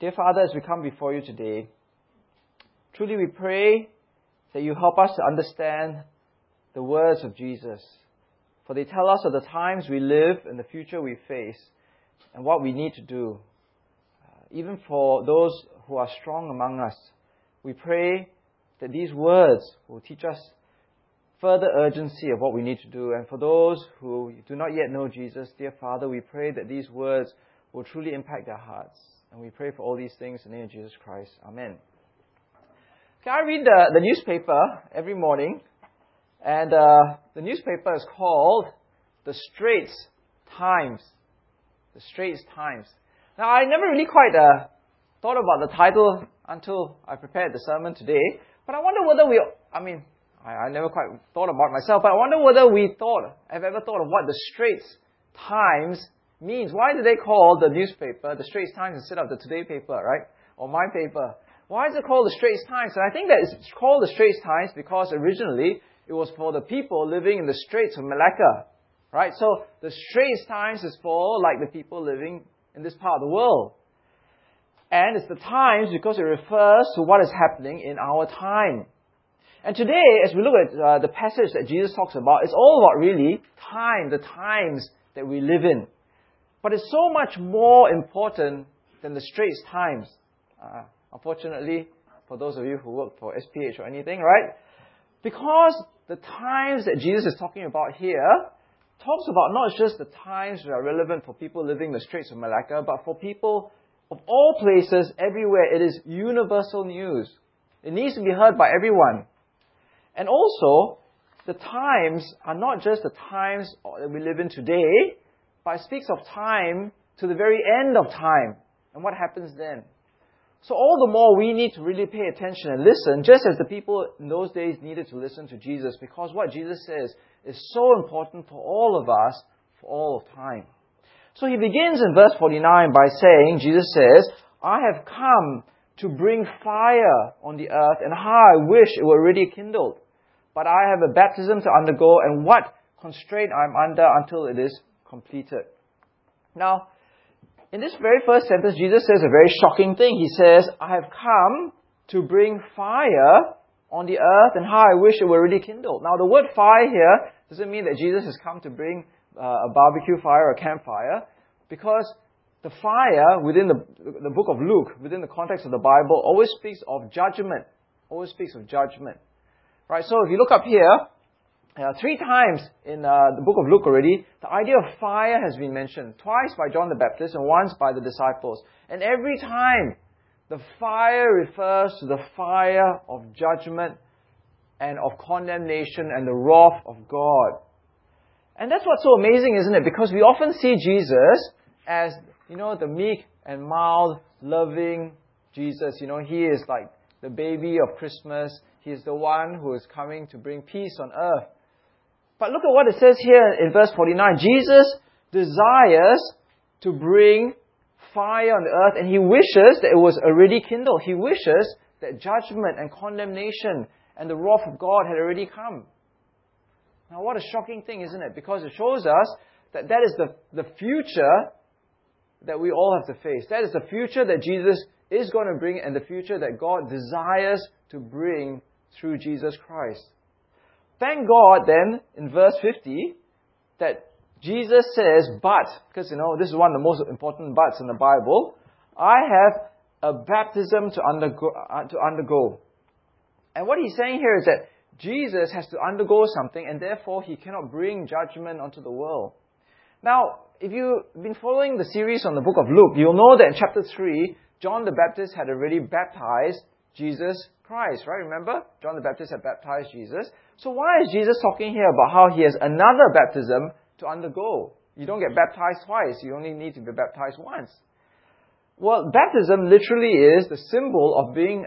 Dear Father, as we come before you today, truly we pray that you help us to understand the words of Jesus, for they tell us of the times we live and the future we face and what we need to do. Even for those who are strong among us, we pray that these words will teach us further urgency of what we need to do. And for those who do not yet know Jesus, dear Father, we pray that these words will truly impact their hearts. And we pray for all these things in the name of Jesus Christ. Amen. Okay, I read the newspaper every morning. And the newspaper is called The Straits Times. The Straits Times. Now, I never really quite thought about the title until I prepared the sermon today. But I wonder whether I never quite thought about myself, but I wonder whether I've ever thought of what the Straits Times means. Why do they call the newspaper the Straits Times instead of the Today paper, right? Or my paper. Why is it called the Straits Times? And I think that it's called the Straits Times because originally it was for the people living in the Straits of Malacca, right? So the Straits Times is for like the people living in this part of the world. And it's the times because it refers to what is happening in our time. And today, as we look at the passage that Jesus talks about, it's all about really time, the times that we live in. But it's so much more important than the Straits Times. Unfortunately, for those of you who work for SPH or anything, right? Because the times that Jesus is talking about here talks about not just the times that are relevant for people living in the Straits of Malacca, but for people of all places, everywhere. It is universal news. It needs to be heard by everyone. And also, the times are not just the times that we live in today, but it speaks of time to the very end of time and what happens then. So all the more we need to really pay attention and listen, just as the people in those days needed to listen to Jesus, because what Jesus says is so important for all of us, for all of time. So he begins in verse 49 by saying, Jesus says, "I have come to bring fire on the earth, and how I wish it were already kindled. But I have a baptism to undergo, and what constraint I am under until it is completed." Now, in this very first sentence, Jesus says a very shocking thing. He says, "I have come to bring fire on the earth, and how I wish it were already kindled." Now, the word fire here doesn't mean that Jesus has come to bring a barbecue fire or a campfire, because the fire within the book of Luke, within the context of the Bible, always speaks of judgment. Always speaks of judgment. Right? So if you look up here, three times in the book of Luke already, the idea of fire has been mentioned. Twice by John the Baptist and once by the disciples. And every time, the fire refers to the fire of judgment and of condemnation and the wrath of God. And that's what's so amazing, isn't it? Because we often see Jesus as, you know, the meek and mild, loving Jesus. You know, he is like the baby of Christmas. He is the one who is coming to bring peace on earth. But look at what it says here in verse 49. Jesus desires to bring fire on the earth, and he wishes that it was already kindled. He wishes that judgment and condemnation and the wrath of God had already come. Now, what a shocking thing, isn't it? Because it shows us that that is the future that we all have to face. That is the future that Jesus is going to bring and the future that God desires to bring through Jesus Christ. Thank God then, in verse 50, that Jesus says, "But," because you know, this is one of the most important buts in the Bible, "I have a baptism to undergo. And what he's saying here is that Jesus has to undergo something and therefore he cannot bring judgment onto the world. Now, if you've been following the series on the book of Luke, you'll know that in chapter 3, John the Baptist had already baptized Jesus Christ, right? Remember? John the Baptist had baptized Jesus. So why is Jesus talking here about how he has another baptism to undergo? You don't get baptized twice. You only need to be baptized once. Well, baptism literally is the symbol of being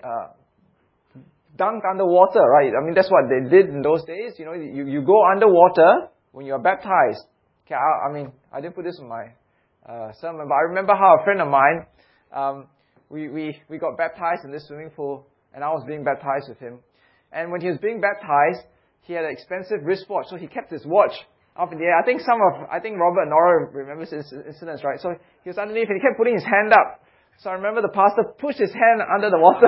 dunked underwater, right? I mean, that's what they did in those days. You know, you go underwater when you are baptized. Okay, I didn't put this in my sermon, but I remember how a friend of mine, we got baptized in this swimming pool, and I was being baptized with him. And when he was being baptized, he had an expensive wristwatch, so he kept his watch up in the air. I think Robert and Nora remember this incident, right? So he was underneath, and he kept putting his hand up So I remember the pastor pushed his hand under the water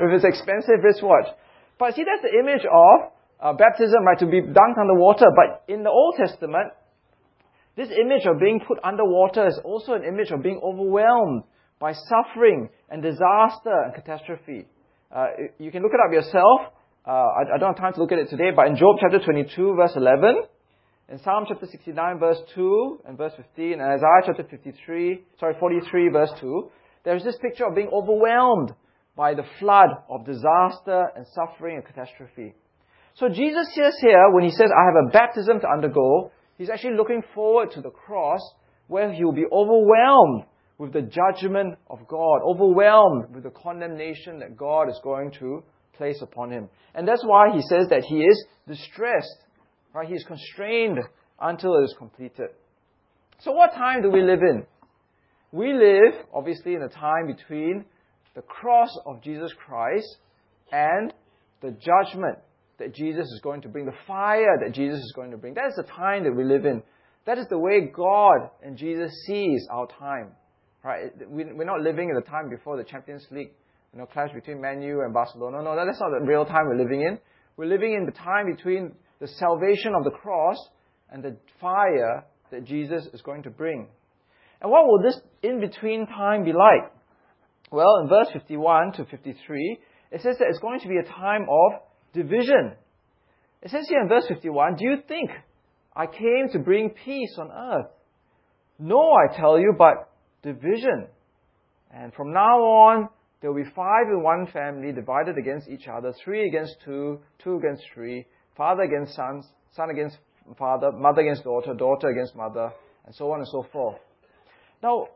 with his expensive wristwatch. But see, that's the image of baptism, right, to be dunked underwater. But in the Old Testament, this image of being put underwater is also an image of being overwhelmed by suffering and disaster and catastrophe. You can look it up yourself. I don't have time to look at it today, but in Job chapter 22, verse 11, in Psalm chapter 69, verse 2 and verse 15, and Isaiah chapter 43, verse 2, there is this picture of being overwhelmed by the flood of disaster and suffering and catastrophe. So Jesus says here, when he says, I have a baptism to undergo, he's actually looking forward to the cross where he will be overwhelmed with the judgment of God, overwhelmed with the condemnation that God is going to place upon him. And that's why he says that he is distressed, right? He is constrained until it is completed. So what time do we live in? We live, obviously, in the time between the cross of Jesus Christ and the judgment that Jesus is going to bring, the fire that Jesus is going to bring. That is the time that we live in. That is the way God and Jesus sees our time. Right? We're not living in the time before the Champions League, you know, clash between Manu and Barcelona. No, that's not the real time we're living in. We're living in the time between the salvation of the cross and the fire that Jesus is going to bring. And what will this in-between time be like? Well, in verse 51 to 53, it says that it's going to be a time of division. It says here in verse 51, do you think I came to bring peace on earth? No, I tell you, but division. And from now on, there will be five in one family divided against each other, three against two, two against three, father against son, son against father, mother against daughter, daughter against mother, and so on and so forth. Now,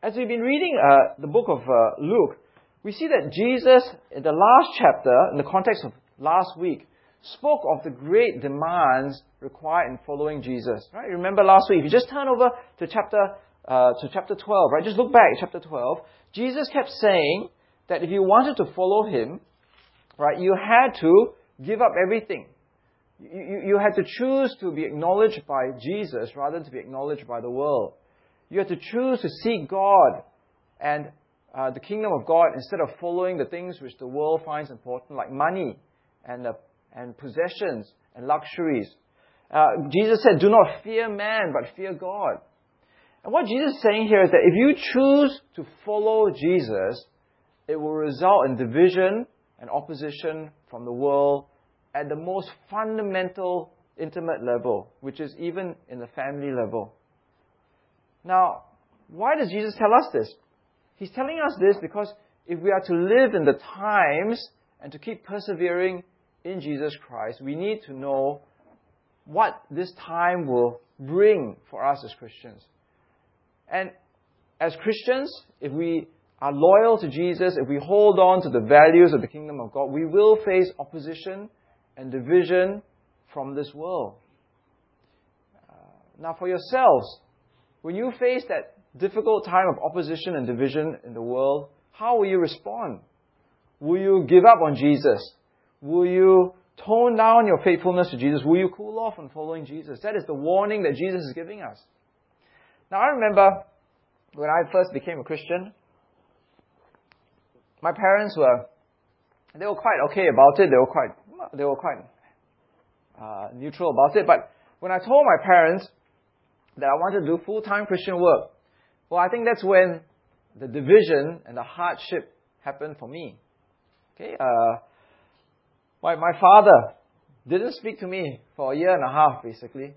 as we've been reading the book of Luke, we see that Jesus, in the last chapter, in the context of last week, spoke of the great demands required in following Jesus. Right? Remember last week, if you just turn over to chapter 12, right? Just look back at chapter 12. Jesus kept saying that if you wanted to follow him, right, you had to give up everything. You had to choose to be acknowledged by Jesus rather than to be acknowledged by the world. You had to choose to seek God and the kingdom of God instead of following the things which the world finds important, like money and possessions and luxuries. Jesus said, do not fear man, but fear God. And what Jesus is saying here is that if you choose to follow Jesus, it will result in division and opposition from the world at the most fundamental, intimate level, which is even in the family level. Now, why does Jesus tell us this? He's telling us this because if we are to live in the times and to keep persevering in Jesus Christ, we need to know what this time will bring for us as Christians. And as Christians, if we are loyal to Jesus, if we hold on to the values of the kingdom of God, we will face opposition and division from this world. Now for yourselves, when you face that difficult time of opposition and division in the world, how will you respond? Will you give up on Jesus? Will you tone down your faithfulness to Jesus? Will you cool off on following Jesus? That is the warning that Jesus is giving us. Now, I remember when I first became a Christian, my parents were quite okay about it. They were quite neutral about it. But when I told my parents that I wanted to do full-time Christian work, well, I think that's when the division and the hardship happened for me. Okay, my father didn't speak to me for a year and a half, basically.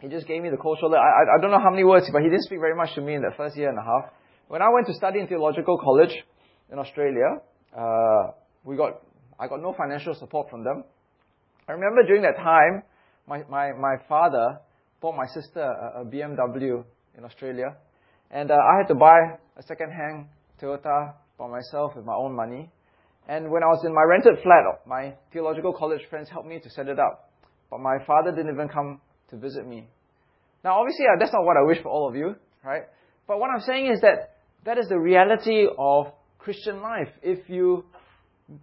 He just gave me the cold shoulder. I don't know how many words, but he didn't speak very much to me in that first year and a half. When I went to study in theological college in Australia, I got no financial support from them. I remember during that time, my father bought my sister a BMW in Australia, and I had to buy a second-hand Toyota by myself with my own money. And when I was in my rented flat, my theological college friends helped me to set it up. But my father didn't even come to visit me. Now, obviously, that's not what I wish for all of you, right? But what I'm saying is that is the reality of Christian life. If you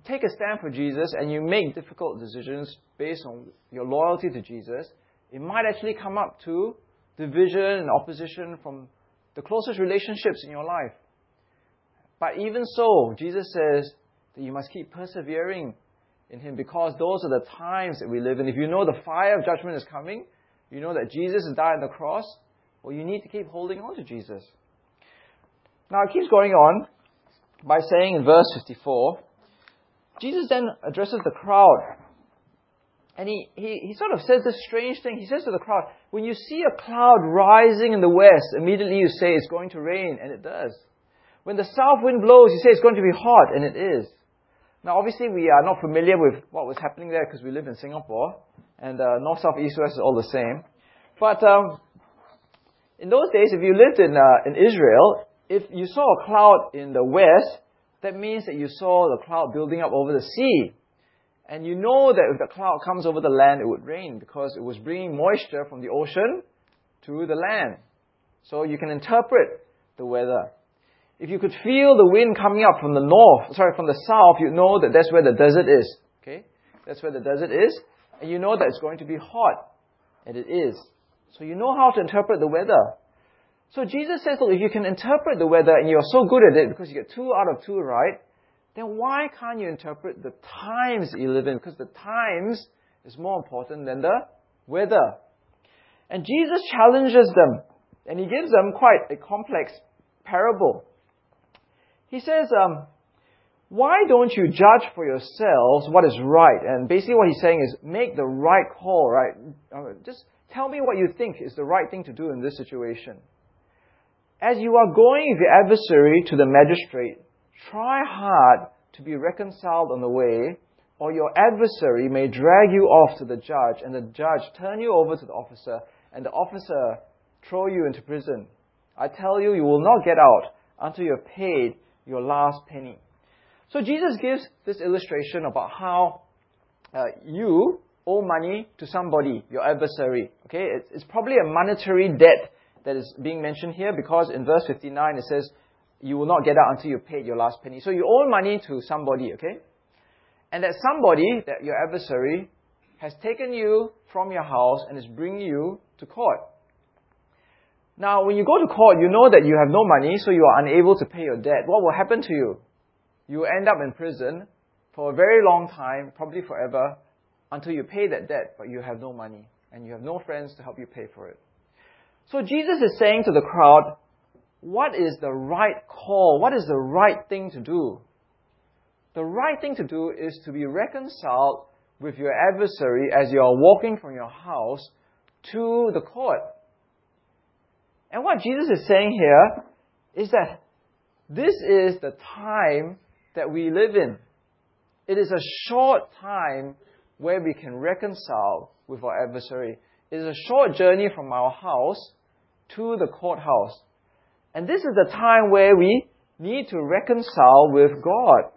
take a stand for Jesus and you make difficult decisions based on your loyalty to Jesus, it might actually come up to division and opposition from the closest relationships in your life. But even so, Jesus says that you must keep persevering in Him, because those are the times that we live in. If you know the fire of judgment is coming, you know that Jesus has died on the cross, well, you need to keep holding on to Jesus. Now, it keeps going on by saying in verse 54, Jesus then addresses the crowd. And he sort of says this strange thing. He says to the crowd, when you see a cloud rising in the west, immediately you say it's going to rain, and it does. When the south wind blows, you say it's going to be hot, and it is. Now, obviously, we are not familiar with what was happening there because we live in Singapore, and north, south, east, west is all the same. But in those days, if you lived in Israel, if you saw a cloud in the west, that means that you saw the cloud building up over the sea. And you know that if the cloud comes over the land, it would rain because it was bringing moisture from the ocean to the land. So you can interpret the weather. If you could feel the wind coming up from from the south, you know that that's where the desert is. Okay? That's where the desert is. And you know that it's going to be hot. And it is. So you know how to interpret the weather. So Jesus says, look, if you can interpret the weather and you're so good at it because you get 2 out of 2 right, then why can't you interpret the times you live in? Because the times is more important than the weather. And Jesus challenges them. And He gives them quite a complex parable. He says, why don't you judge for yourselves what is right? And basically what He's saying is, make the right call, right? Just tell me what you think is the right thing to do in this situation. As you are going with your adversary to the magistrate, try hard to be reconciled on the way, or your adversary may drag you off to the judge, and the judge turn you over to the officer, and the officer throw you into prison. I tell you, you will not get out until you have paid your last penny. So Jesus gives this illustration about how you owe money to somebody, your adversary. Okay, it's probably a monetary debt that is being mentioned here, because in verse 59 it says, you will not get out until you paid your last penny. So you owe money to somebody, okay? And that somebody, that your adversary, has taken you from your house and is bringing you to court. Now, when you go to court, you know that you have no money, so you are unable to pay your debt. What will happen to you? You will end up in prison for a very long time, probably forever, until you pay that debt, but you have no money, and you have no friends to help you pay for it. So Jesus is saying to the crowd, what is the right call? What is the right thing to do? The right thing to do is to be reconciled with your adversary as you are walking from your house to the court. And what Jesus is saying here is that this is the time that we live in. It is a short time where we can reconcile with our adversary. It is a short journey from our house to the courthouse. And this is the time where we need to reconcile with God.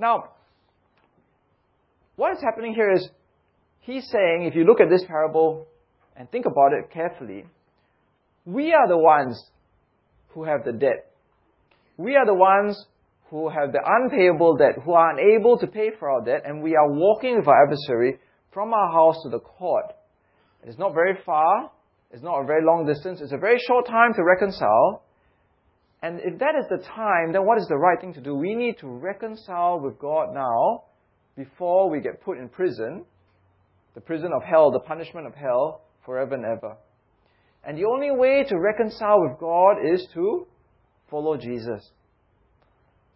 Now, what is happening here is, He's saying, if you look at this parable and think about it carefully, we are the ones who have the debt. We are the ones who have the unpayable debt, who are unable to pay for our debt, and we are walking with our adversary from our house to the court. It's not very far. It's not a very long distance. It's a very short time to reconcile. And if that is the time, then what is the right thing to do? We need to reconcile with God now before we get put in prison, the prison of hell, the punishment of hell, forever and ever. And the only way to reconcile with God is to follow Jesus.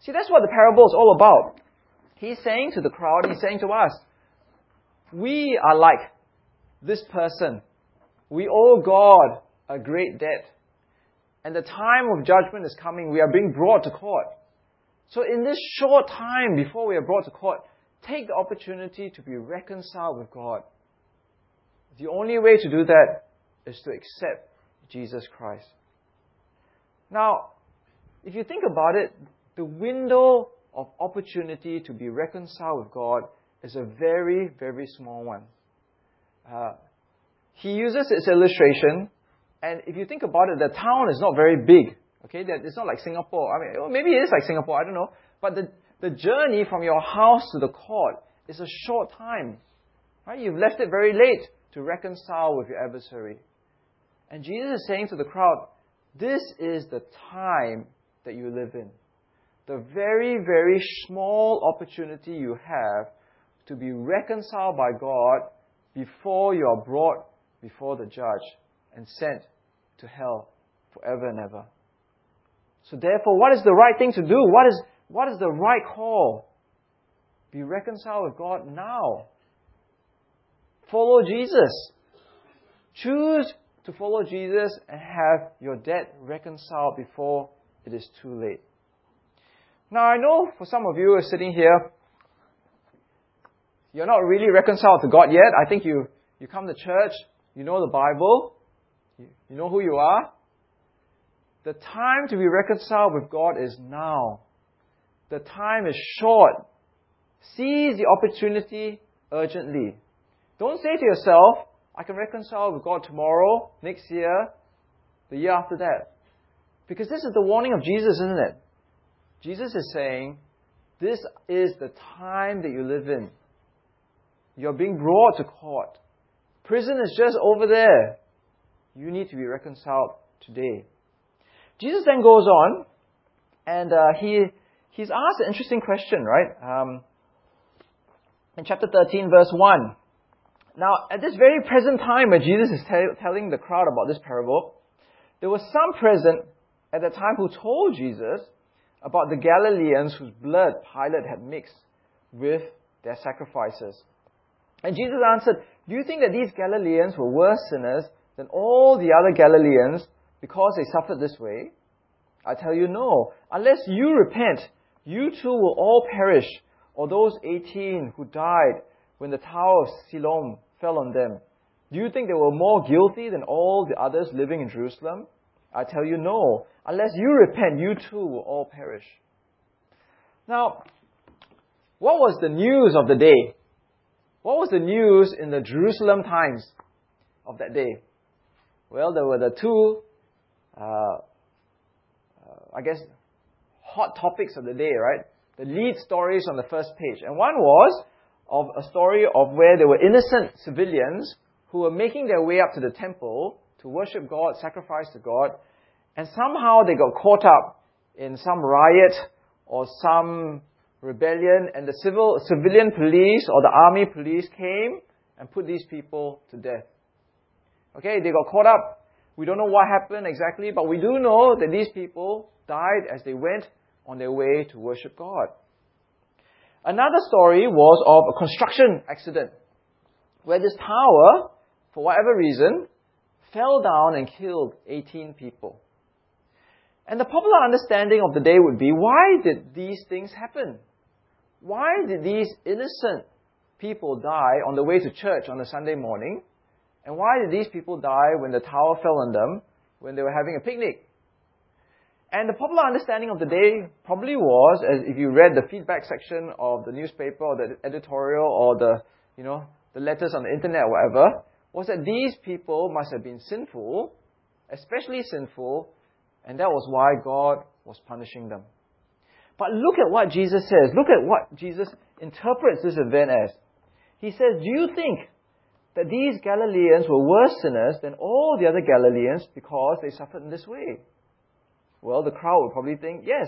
See, that's what the parable is all about. He's saying to the crowd, He's saying to us, we are like this person. We owe God a great debt. And the time of judgment is coming. We are being brought to court. So in this short time before we are brought to court, take the opportunity to be reconciled with God. The only way to do that is to accept Jesus Christ. Now, if you think about it, the window of opportunity to be reconciled with God is a very, very small one. He uses its illustration, and if you think about it, the town is not very big. Okay, it's not like Singapore. I mean, maybe it is like Singapore, I don't know. But the journey from your house to the court is a short time. Right? You've left it very late to reconcile with your adversary. And Jesus is saying to the crowd, this is the time that you live in. the very, very small opportunity you have to be reconciled by God before you are brought before the judge and sent to hell forever and ever. So therefore, what is the right thing to do? What is the right call? Be reconciled with God now. Follow Jesus. Choose to follow Jesus and have your debt reconciled before it is too late. Now, I know for some of you who are sitting here, you're not really reconciled to God yet. I think you come to church, you know the Bible, you know who you are. The time to be reconciled with God is now. The time is short. Seize the opportunity urgently. Don't say to yourself, I can reconcile with God tomorrow, next year, the year after that. Because this is the warning of Jesus, isn't it? Jesus is saying, this is the time that you live in. You're being brought to court. Prison is just over there. You need to be reconciled today. Jesus then goes on, and he's asked an interesting question, right? In chapter 13, verse 1. Now, at this very present time when Jesus is telling the crowd about this parable, there were some present at the time who told Jesus about the Galileans whose blood Pilate had mixed with their sacrifices. And Jesus answered, do you think that these Galileans were worse sinners than all the other Galileans because they suffered this way? I tell you, no. Unless you repent, you too will all perish, or those 18 who died when the Tower of Siloam fell on them. Do you think they were more guilty than all the others living in Jerusalem? I tell you, no. Unless you repent, you too will all perish. Now, what was the news of the day? What was the news in the Jerusalem Times of that day? Well, there were the two, hot topics of the day, right? The lead stories on the first page. And one was of a story of where there were innocent civilians who were making their way up to the temple to worship God, sacrifice to God, and somehow they got caught up in some riot or some rebellion, and the civilian police or the army police came and put these people to death. Okay, they got caught up. We don't know what happened exactly, but we do know that these people died as they went on their way to worship God. Another story was of a construction accident where this tower, for whatever reason, fell down and killed 18 people. And the popular understanding of the day would be, why did these things happen? Why did these innocent people die on the way to church on a Sunday morning? And why did these people die when the tower fell on them, when they were having a picnic? And the popular understanding of the day probably was, as if you read the feedback section of the newspaper or the editorial or the letters on the internet or whatever, was that these people must have been sinful, especially sinful, and that was why God was punishing them. But look at what Jesus says. Look at what Jesus interprets this event as. He says, do you think that these Galileans were worse sinners than all the other Galileans because they suffered in this way? Well, the crowd would probably think, yes.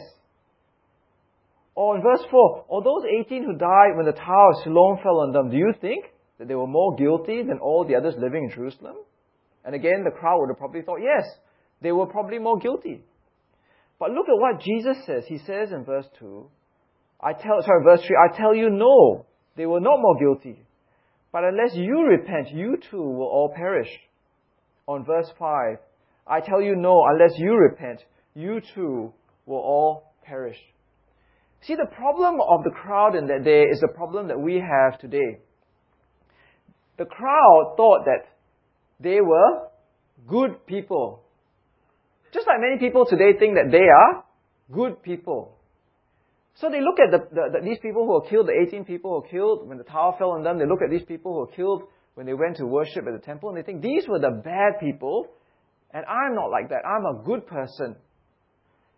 Or in verse 4, or those 18 who died when the Tower of Siloam fell on them, do you think that they were more guilty than all the others living in Jerusalem? And again, the crowd would have probably thought, yes. They were probably more guilty. But look at what Jesus says. He says in verse 3, I tell you, no, they were not more guilty. But unless you repent, you too will all perish. On verse 5, I tell you, no, unless you repent, you too will all perish. See, the problem of the crowd in that day is the problem that we have today. The crowd thought that they were good people. Just like many people today think that they are good people. So they look at these people who were killed, the 18 people who were killed when the tower fell on them. They look at these people who were killed when they went to worship at the temple, and they think, these were the bad people, and I'm not like that. I'm a good person.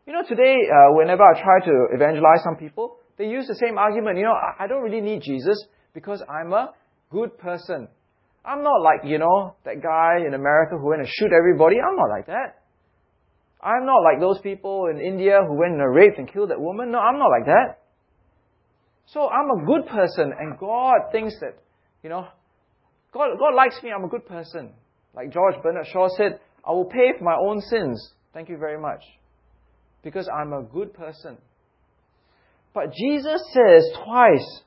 You know, today, whenever I try to evangelize some people, they use the same argument. You know, I don't really need Jesus because I'm a good person. I'm not like, that guy in America who went and shoot everybody. I'm not like that. I'm not like those people in India who went and raped and killed that woman. No, I'm not like that. So I'm a good person, and God thinks that, you know, God likes me, I'm a good person. Like George Bernard Shaw said, I will pay for my own sins. Thank you very much. Because I'm a good person. But Jesus says twice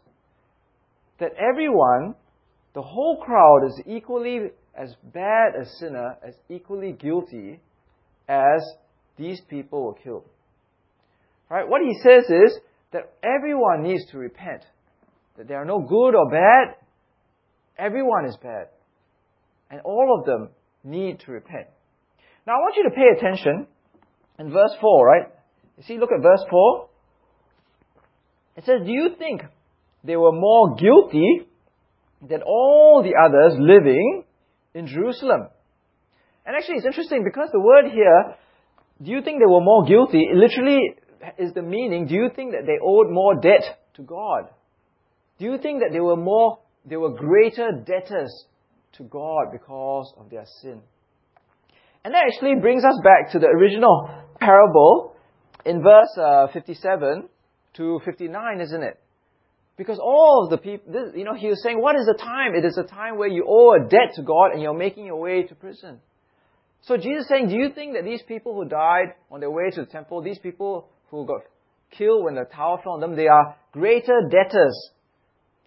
that everyone, the whole crowd, is equally as bad a sinner, as equally guilty as these people were killed. Right? What he says is that everyone needs to repent. That they are no good or bad. Everyone is bad. And all of them need to repent. Now I want you to pay attention in verse 4, right? You see, look at verse 4. It says, do you think they were more guilty than all the others living in Jerusalem? And actually it's interesting because the word here, do you think they were more guilty, it literally is the meaning, do you think that they owed more debt to God? Do you think that they were greater debtors to God because of their sin? And that actually brings us back to the original parable in verse 57 to 59, isn't it? Because all of the people, you know, he was saying, what is the time? It is a time where you owe a debt to God and you're making your way to prison. So Jesus is saying, do you think that these people who died on their way to the temple, these people who got killed when the tower fell on them, they are greater debtors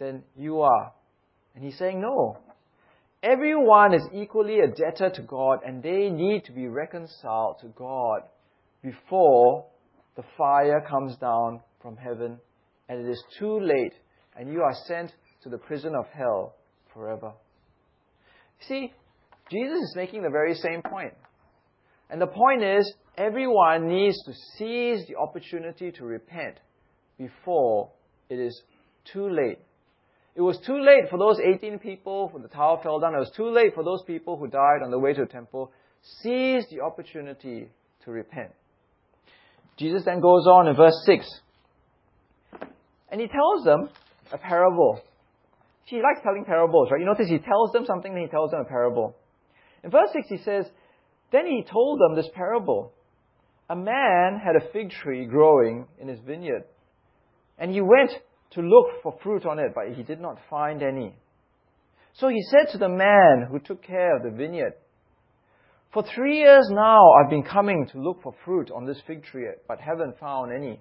than you are? And he's saying, no. Everyone is equally a debtor to God and they need to be reconciled to God before the fire comes down from heaven and it is too late and you are sent to the prison of hell forever. See, Jesus is making the very same point. And the point is, everyone needs to seize the opportunity to repent before it is too late. It was too late for those 18 people when the tower fell down. It was too late for those people who died on the way to the temple. Seize the opportunity to repent. Jesus then goes on in verse 6. And he tells them a parable. He likes telling parables, right? You notice he tells them something, then he tells them a parable. In verse 6 he says, then he told them this parable. A man had a fig tree growing in his vineyard. And he went to look for fruit on it, but he did not find any. So he said to the man who took care of the vineyard, for 3 years now I've been coming to look for fruit on this fig tree, but haven't found any.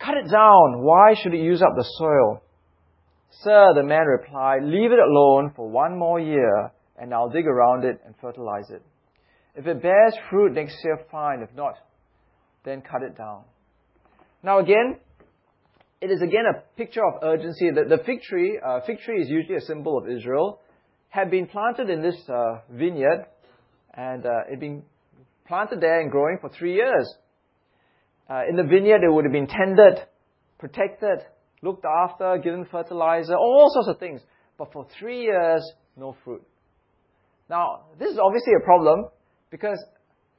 Cut it down, why should it use up the soil? Sir, the man replied, leave it alone for 1 more year, and I'll dig around it and fertilize it. If it bears fruit next year, fine. If not, then cut it down. Now again, it is again a picture of urgency. The fig tree is usually a symbol of Israel, had been planted in this vineyard, and it had been planted there and growing for 3 years. In the vineyard, it would have been tended, protected, looked after, given fertilizer, all sorts of things. But for 3 years, no fruit. Now, this is obviously a problem because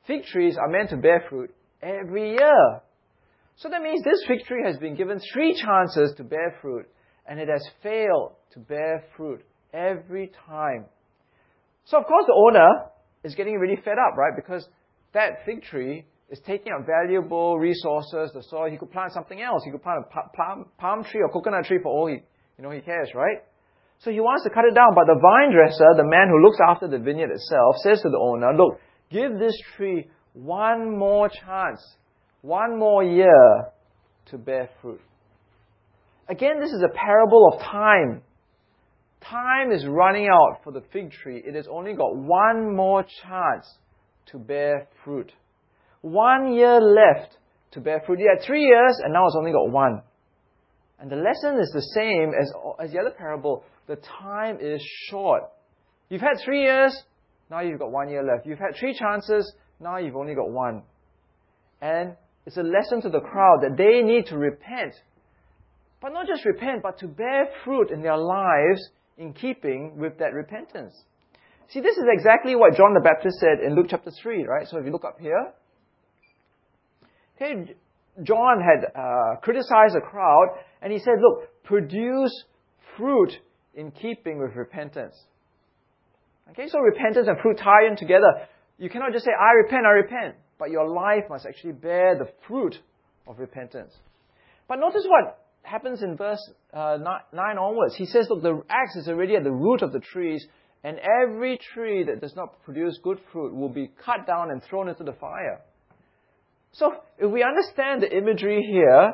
fig trees are meant to bear fruit every year. So that means this fig tree has been given 3 chances to bear fruit, and it has failed to bear fruit every time. So of course the owner is getting really fed up, right? Because that fig tree is taking up valuable resources, the soil. He could plant something else. He could plant a palm tree or coconut tree for all he cares, right? So he wants to cut it down, but the vine dresser, the man who looks after the vineyard itself, says to the owner, look, give this tree 1 more chance. 1 more year to bear fruit. Again, this is a parable of time. Time is running out for the fig tree. It has only got 1 more chance to bear fruit. 1 year left to bear fruit. It had 3 years and now it's only got 1. And the lesson is the same as the other parable. The time is short. You've had 3 years, now you've got 1 year left. You've had 3 chances, now you've only got 1. And it's a lesson to the crowd that they need to repent. But not just repent, but to bear fruit in their lives in keeping with that repentance. See, this is exactly what John the Baptist said in Luke chapter 3, right? So if you look up here, okay, John had criticized the crowd and he said, look, produce fruit in keeping with repentance. Okay, so repentance and fruit tie in together. You cannot just say, I repent, but your life must actually bear the fruit of repentance. But notice what happens in verse 9 onwards. He says, look, the axe is already at the root of the trees, and every tree that does not produce good fruit will be cut down and thrown into the fire. So if we understand the imagery here,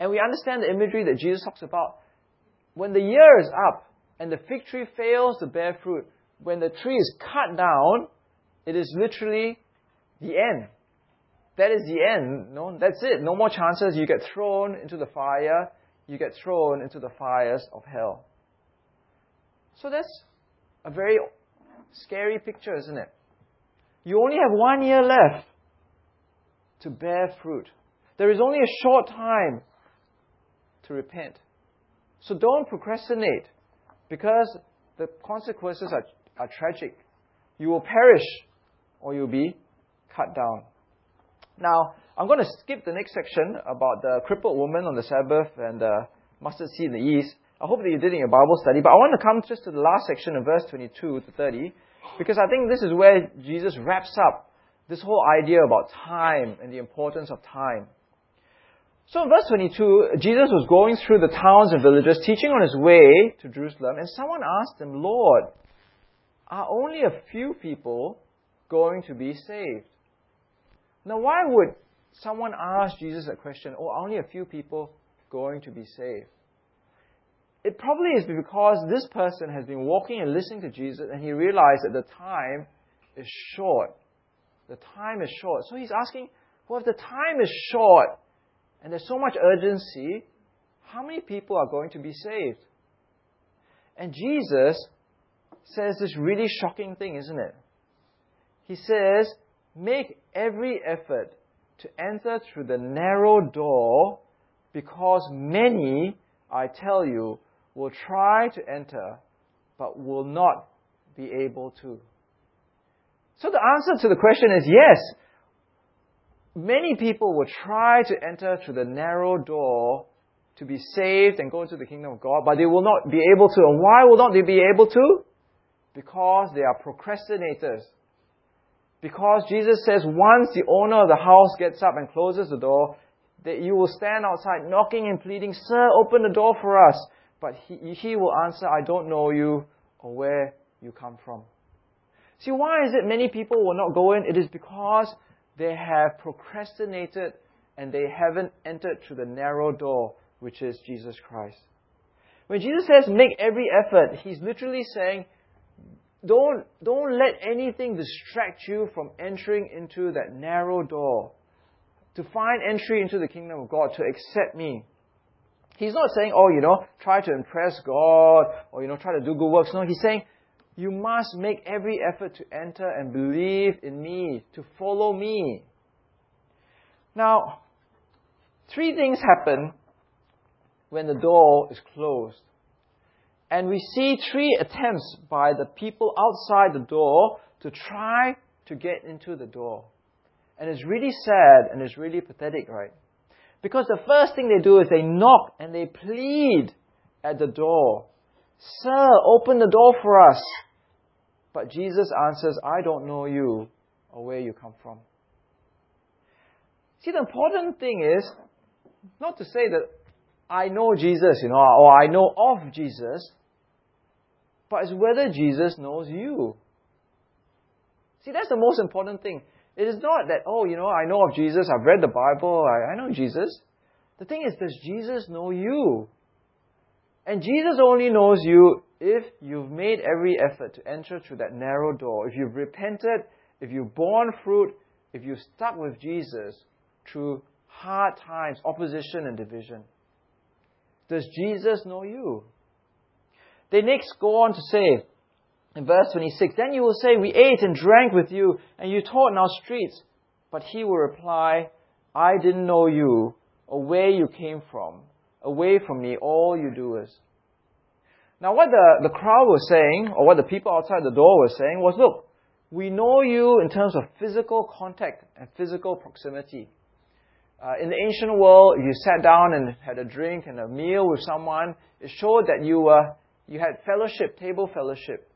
and we understand the imagery that Jesus talks about, when the year is up and the fig tree fails to bear fruit, when the tree is cut down, it is literally the end. That is the end. No, that's it. No more chances. You get thrown into the fire. You get thrown into the fires of hell. So that's a very scary picture, isn't it? You only have 1 year left to bear fruit. There is only a short time to repent. So don't procrastinate, because the consequences are tragic. You will perish or you'll be cut down. Now, I'm going to skip the next section about the crippled woman on the Sabbath and the mustard seed in the east. I hope that you did in your Bible study, but I want to come just to the last section of verse 22 to 30, because I think this is where Jesus wraps up this whole idea about time and the importance of time. So in verse 22, Jesus was going through the towns and villages, teaching on his way to Jerusalem, and someone asked him, Lord, are only a few people going to be saved? Now, why would someone ask Jesus that question, oh, are only a few people going to be saved? It probably is because this person has been walking and listening to Jesus, and he realized that the time is short. The time is short. So he's asking, well, if the time is short and there's so much urgency, how many people are going to be saved? And Jesus says this really shocking thing, isn't it? He says, make every effort to enter through the narrow door, because many, I tell you, will try to enter but will not be able to. So the answer to the question is yes. Many people will try to enter through the narrow door to be saved and go into the kingdom of God, but they will not be able to. And why will not they be able to? Because they are procrastinators. Because Jesus says once the owner of the house gets up and closes the door, that you will stand outside knocking and pleading, Sir, open the door for us. But he will answer, I don't know you or where you come from. See, why is it many people will not go in? It is because they have procrastinated and they haven't entered through the narrow door, which is Jesus Christ. When Jesus says, make every effort, he's literally saying, don't let anything distract you from entering into that narrow door, to find entry into the kingdom of God, to accept me. He's not saying, oh, try to impress God, or, try to do good works. No, he's saying, you must make every effort to enter and believe in me, to follow me. Now, three things happen when the door is closed. And we see three attempts by the people outside the door to try to get into the door. And it's really sad and it's really pathetic, right? Because the first thing they do is they knock and they plead at the door. Sir, open the door for us. But Jesus answers, I don't know you or where you come from. See, the important thing is not to say that I know Jesus, or I know of Jesus, but it's whether Jesus knows you. See, that's the most important thing. It is not that, I know of Jesus, I've read the Bible, I know Jesus. The thing is, does Jesus know you? And Jesus only knows you if you've made every effort to enter through that narrow door, if you've repented, if you've borne fruit, if you've stuck with Jesus through hard times, opposition and division. Does Jesus know you? They next go on to say, in verse 26, then you will say, we ate and drank with you, and you taught in our streets. But he will reply, I didn't know you, or where you came from. Away from me, all you doers. Now what the crowd was saying, or what the people outside the door were saying, was, look, we know you in terms of physical contact and physical proximity. In the ancient world, if you sat down and had a drink and a meal with someone, it showed that you had fellowship, table fellowship.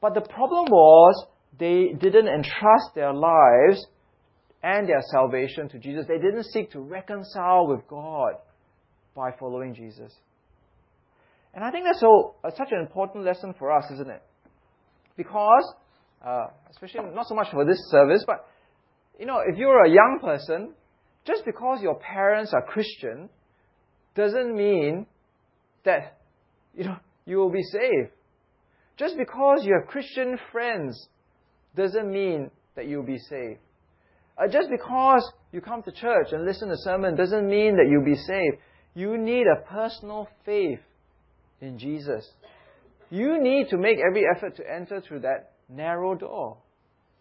But the problem was they didn't entrust their lives and their salvation to Jesus. They didn't seek to reconcile with God by following Jesus. And I think that's such an important lesson for us, isn't it? Because, especially not so much for this service, but, you know, if you're a young person, just because your parents are Christian doesn't mean that, you know, you will be saved. Just because you have Christian friends doesn't mean that you'll be saved. Just because you come to church and listen to sermon doesn't mean that you'll be saved. You need a personal faith in Jesus. You need to make every effort to enter through that narrow door.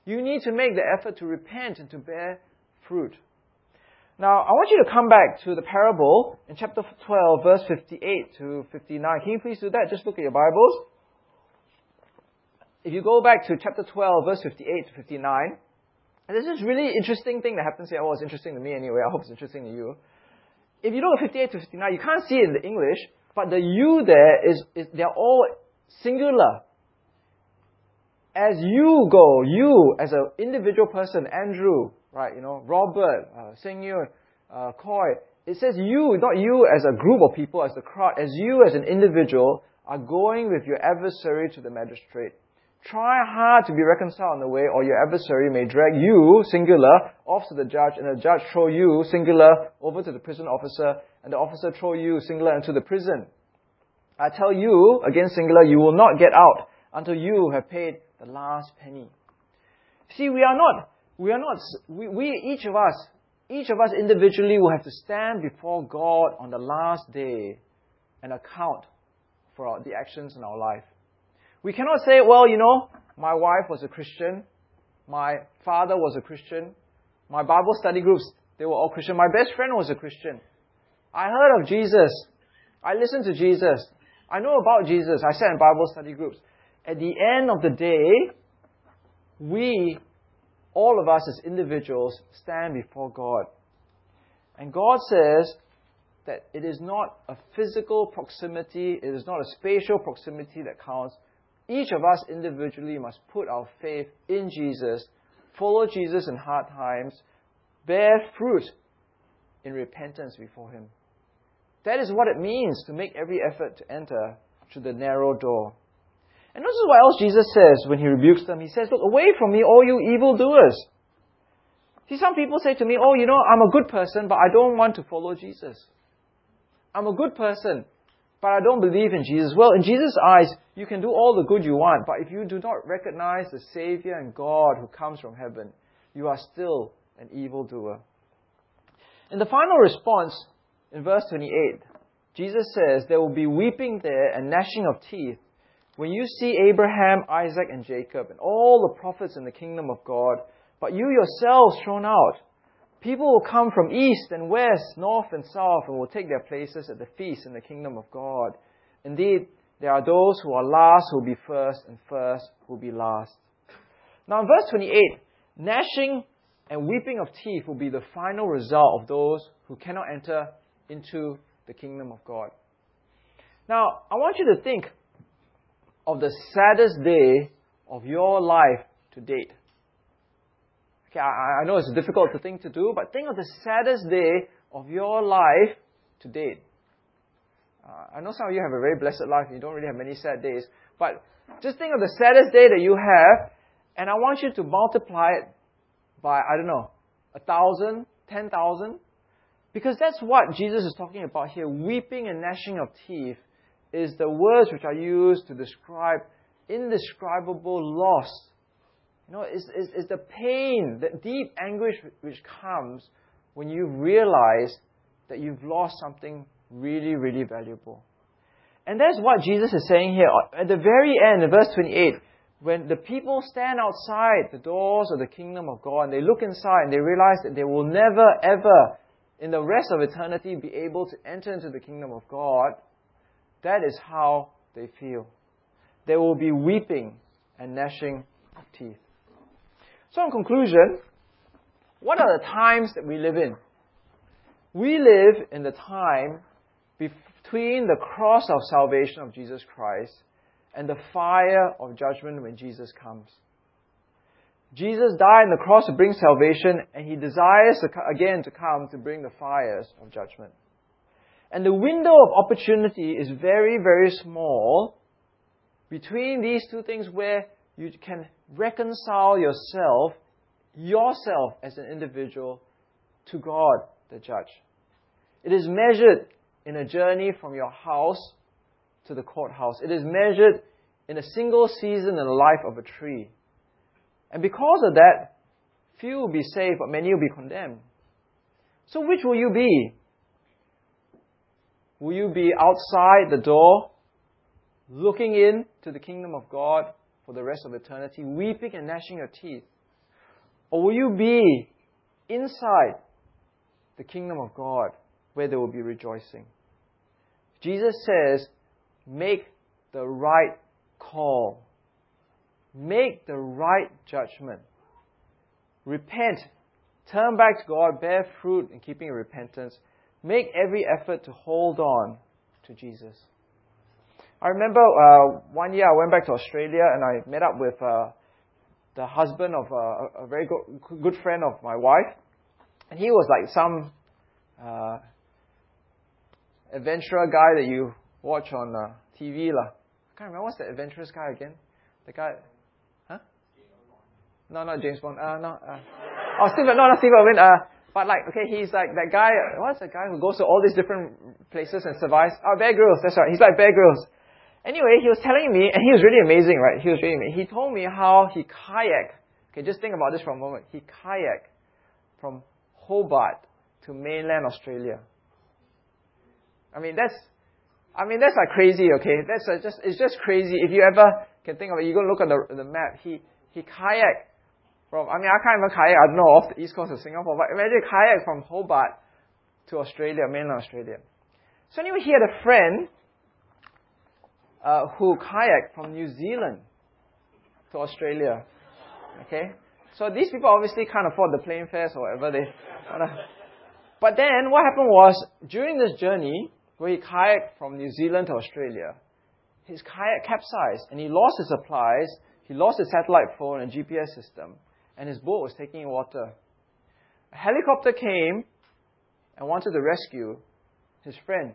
You need to make the effort to repent and to bear fruit. Now, I want you to come back to the parable in chapter 12, verse 58 to 59. Can you please do that? Just look at your Bibles. If you go back to chapter 12, verse 58 to 59, and there's this really interesting thing that happens here. Well, it's interesting to me anyway. I hope it's interesting to you. If you look at 58 to 59, you can't see it in the English, but the you there is they're all singular. As you go, you as an individual person, Andrew, right? You know, Robert, Seng-Yun, Koi. It says you, not you as a group of people, as the crowd. As you as an individual are going with your adversary to the magistrate. Try hard to be reconciled in a way, or your adversary may drag you, singular, off to the judge, and the judge throw you, singular, over to the prison officer, and the officer throw you, singular, into the prison. I tell you, again singular, you will not get out until you have paid the last penny. See, each of us individually will have to stand before God on the last day and account for the actions in our life. We cannot say, well, you know, my wife was a Christian, my father was a Christian, my Bible study groups, they were all Christian, my best friend was a Christian. I heard of Jesus. I listened to Jesus. I know about Jesus. I sat in Bible study groups. At the end of the day, we, all of us as individuals, stand before God. And God says that it is not a physical proximity, it is not a spatial proximity that counts. Each of us individually must put our faith in Jesus, follow Jesus in hard times, bear fruit in repentance before Him. That is what it means to make every effort to enter through the narrow door. And this is what else Jesus says when He rebukes them. He says, look, away from me, all you evildoers. See, some people say to me, oh, you know, I'm a good person, but I don't want to follow Jesus. I'm a good person, but I don't believe in Jesus. Well, in Jesus' eyes, you can do all the good you want, but if you do not recognize the Savior and God who comes from heaven, you are still an evildoer. In the final response, in verse 28, Jesus says, there will be weeping there and gnashing of teeth when you see Abraham, Isaac, and Jacob, and all the prophets in the kingdom of God, but you yourselves thrown out. People will come from east and west, north and south, and will take their places at the feast in the kingdom of God. Indeed, there are those who are last who will be first, and first who will be last. Now in verse 28, gnashing and weeping of teeth will be the final result of those who cannot enter into the kingdom of God. Now, I want you to think of the saddest day of your life to date. Okay, I know it's a difficult thing to do, but think of the saddest day of your life to date. I know some of you have a very blessed life and you don't really have many sad days, but just think of the saddest day that you have, and I want you to multiply it by, 1,000, 10,000, because that's what Jesus is talking about here. Weeping and gnashing of teeth is the words which are used to describe indescribable loss. You know, it's the pain, the deep anguish which comes when you realize that you've lost something really, really valuable. And that's what Jesus is saying here. At the very end, in verse 28, when the people stand outside the doors of the kingdom of God and they look inside and they realize that they will never, ever, in the rest of eternity, be able to enter into the kingdom of God, that is how they feel. They will be weeping and gnashing of teeth. So in conclusion, what are the times that we live in? We live in the time between the cross of salvation of Jesus Christ and the fire of judgment when Jesus comes. Jesus died on the cross to bring salvation, and he desires again to come to bring the fires of judgment. And the window of opportunity is very, very small between these two things where you can reconcile yourself as an individual, to God, the judge. It is measured in a journey from your house to the courthouse. It is measured in a single season in the life of a tree. And because of that, few will be saved, but many will be condemned. So which will you be? Will you be outside the door, looking in to the kingdom of God for the rest of eternity, weeping and gnashing your teeth? Or will you be inside the kingdom of God, where there will be rejoicing? Jesus says, make the right call. Make the right judgment. Repent. Turn back to God. Bear fruit in keeping repentance. Make every effort to hold on to Jesus. I remember one year I went back to Australia and I met up with the husband of a very good friend of my wife. And he was like some adventurer guy that you watch on TV. I can't remember. What's the adventurous guy again? The guy... Huh? No, not James Bond. Steve Irwin. But like, okay, he's like that guy... What's the guy who goes to all these different places and survives? Bear Grylls. That's right. He's like Bear Grylls. Anyway, he was telling me, and he was really amazing, right? He was really amazing. He told me how he kayaked. Okay, just think about this for a moment. He kayaked from Hobart to mainland Australia. I mean that's like crazy, okay? It's just crazy. If you ever can think of it, you go look at the map. He kayaked from, I can't even kayak, I don't know, off the east coast of Singapore, but imagine a kayak from Hobart to Australia, mainland Australia. So anyway, he had a friend who kayaked from New Zealand to Australia, okay? So these people obviously can't afford the plane fares or whatever they want to. But then what happened was, during this journey, where he kayaked from New Zealand to Australia, his kayak capsized and he lost his supplies, he lost his satellite phone and GPS system, and his boat was taking water. A helicopter came and wanted to rescue his friend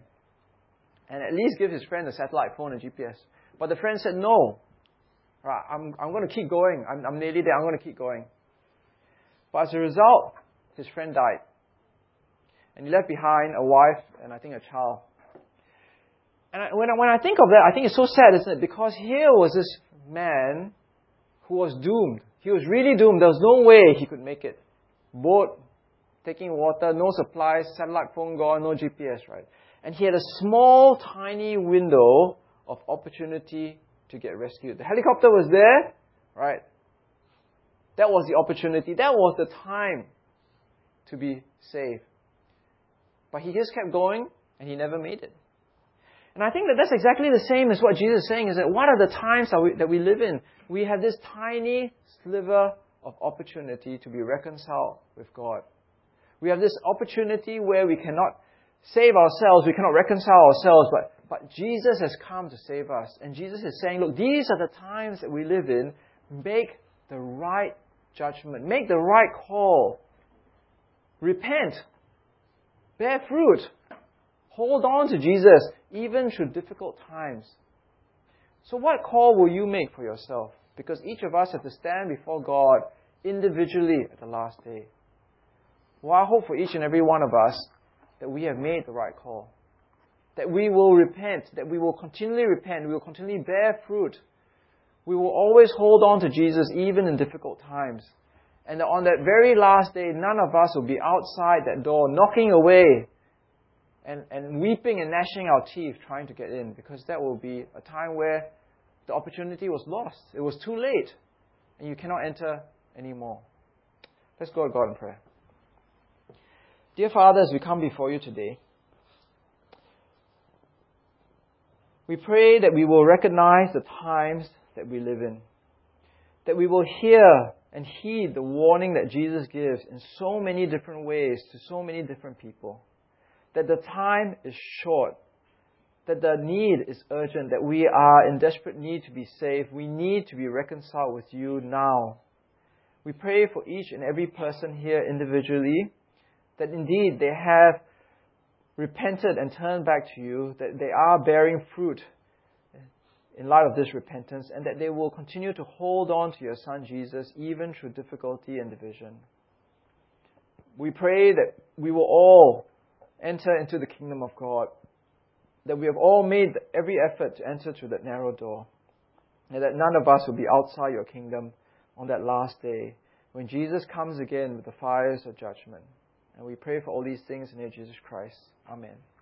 and at least give his friend the satellite phone and GPS. But the friend said, no. Right, I'm going to keep going. I'm nearly there. I'm going to keep going. But as a result, his friend died. And he left behind a wife and I think a child. And when I think of that, I think it's so sad, isn't it? Because here was this man who was doomed. He was really doomed. There was no way he could make it. Boat, taking water, no supplies, satellite phone gone, no GPS, right? And he had a small, tiny window of opportunity to get rescued. The helicopter was there, right? That was the opportunity. That was the time to be saved. But he just kept going, and he never made it. And I think that that's exactly the same as what Jesus is saying, is that what are the times that we live in? We have this tiny sliver of opportunity to be reconciled with God. We have this opportunity where we cannot save ourselves, we cannot reconcile ourselves, but Jesus has come to save us. And Jesus is saying, look, these are the times that we live in. Make the right judgment. Make the right call. Repent. Bear fruit. Hold on to Jesus, even through difficult times. So what call will you make for yourself? Because each of us have to stand before God individually at the last day. Well, I hope for each and every one of us that we have made the right call. That we will repent, that we will continually repent, we will continually bear fruit. We will always hold on to Jesus even in difficult times. And on that very last day, none of us will be outside that door, knocking away and weeping and gnashing our teeth, trying to get in. Because that will be a time where the opportunity was lost. It was too late. And you cannot enter anymore. Let's go to God in prayer. Dear Father, as we come before you today, we pray that we will recognize the times that we live in. That we will hear and heed the warning that Jesus gives in so many different ways to so many different people. That the time is short. That the need is urgent. That we are in desperate need to be saved. We need to be reconciled with you now. We pray for each and every person here individually, that indeed they have repented and turned back to you, that they are bearing fruit in light of this repentance, and that they will continue to hold on to your Son Jesus, even through difficulty and division. We pray that we will all enter into the kingdom of God, that we have all made every effort to enter through that narrow door, and that none of us will be outside your kingdom on that last day, when Jesus comes again with the fires of judgment. And we pray for all these things in the name of Jesus Christ. Amen.